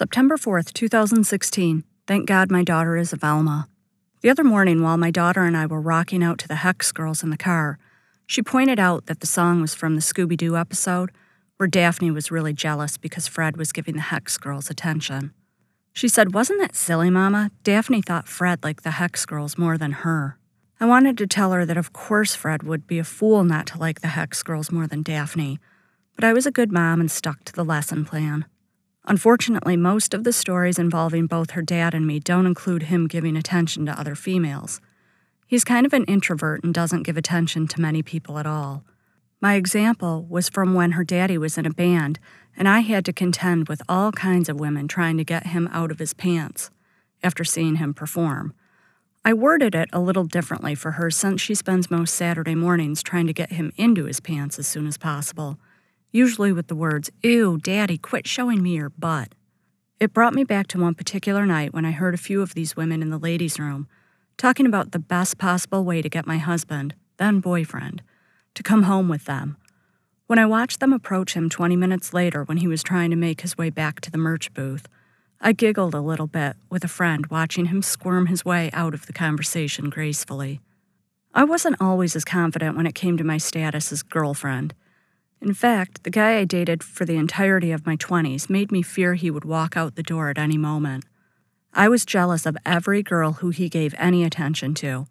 September 4th, 2016. Thank God my daughter is of Alma. The other morning, while my daughter and I were rocking out to the Hex Girls in the car, she pointed out that the song was from the Scooby-Doo episode where Daphne was really jealous because Fred was giving the Hex Girls attention. She said, "Wasn't that silly, Mama? Daphne thought Fred liked the Hex Girls more than her." I wanted to tell her that of course Fred would be a fool not to like the Hex Girls more than Daphne, but I was a good mom and stuck to the lesson plan. Unfortunately, most of the stories involving both her dad and me don't include him giving attention to other females. He's kind of an introvert and doesn't give attention to many people at all. My example was from when her daddy was in a band, and I had to contend with all kinds of women trying to get him out of his pants after seeing him perform. I worded it a little differently for her since she spends most Saturday mornings trying to get him into his pants as soon as possible, usually with the words, "Ew, Daddy, quit showing me your butt." It brought me back to one particular night when I heard a few of these women in the ladies' room talking about the best possible way to get my husband, then boyfriend, to come home with them. When I watched them approach him 20 minutes later when he was trying to make his way back to the merch booth, I giggled a little bit with a friend watching him squirm his way out of the conversation gracefully. I wasn't always as confident when it came to my status as girlfriend. In fact, the guy I dated for the entirety of my 20s made me fear he would walk out the door at any moment. I was jealous of every girl who he gave any attention to.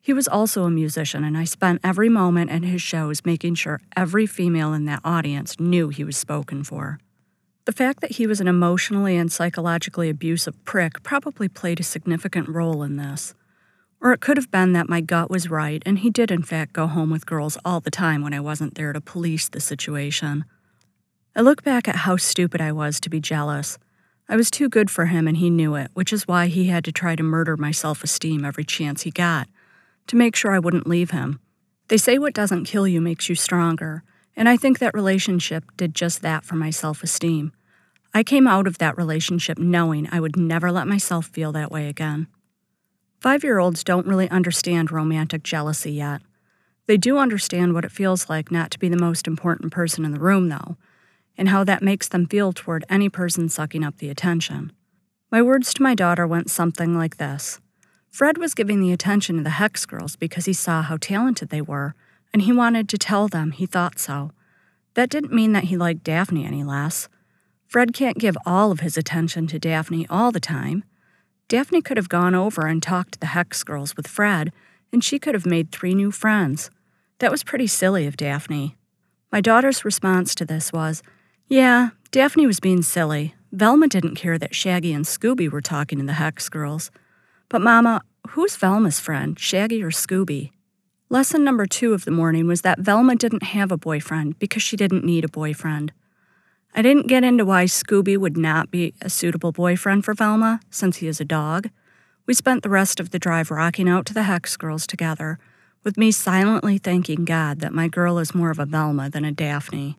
He was also a musician, and I spent every moment at his shows making sure every female in that audience knew he was spoken for. The fact that he was an emotionally and psychologically abusive prick probably played a significant role in this. Or it could have been that my gut was right, and he did in fact go home with girls all the time when I wasn't there to police the situation. I look back at how stupid I was to be jealous. I was too good for him and he knew it, which is why he had to try to murder my self-esteem every chance he got, to make sure I wouldn't leave him. They say what doesn't kill you makes you stronger, and I think that relationship did just that for my self-esteem. I came out of that relationship knowing I would never let myself feel that way again. 5-year-olds don't really understand romantic jealousy yet. They do understand what it feels like not to be the most important person in the room, though, and how that makes them feel toward any person sucking up the attention. My words to my daughter went something like this. Fred was giving the attention to the Hex Girls because he saw how talented they were, and he wanted to tell them he thought so. That didn't mean that he liked Daphne any less. Fred can't give all of his attention to Daphne all the time. Daphne could have gone over and talked to the Hex Girls with Fred, and she could have made 3 new friends. That was pretty silly of Daphne. My daughter's response to this was, "Yeah, Daphne was being silly. Velma didn't care that Shaggy and Scooby were talking to the Hex Girls. But Mama, who's Velma's friend, Shaggy or Scooby?" Lesson number 2 of the morning was that Velma didn't have a boyfriend because she didn't need a boyfriend. I didn't get into why Scooby would not be a suitable boyfriend for Velma, since he is a dog. We spent the rest of the drive rocking out to the Hex Girls together, with me silently thanking God that my girl is more of a Velma than a Daphne.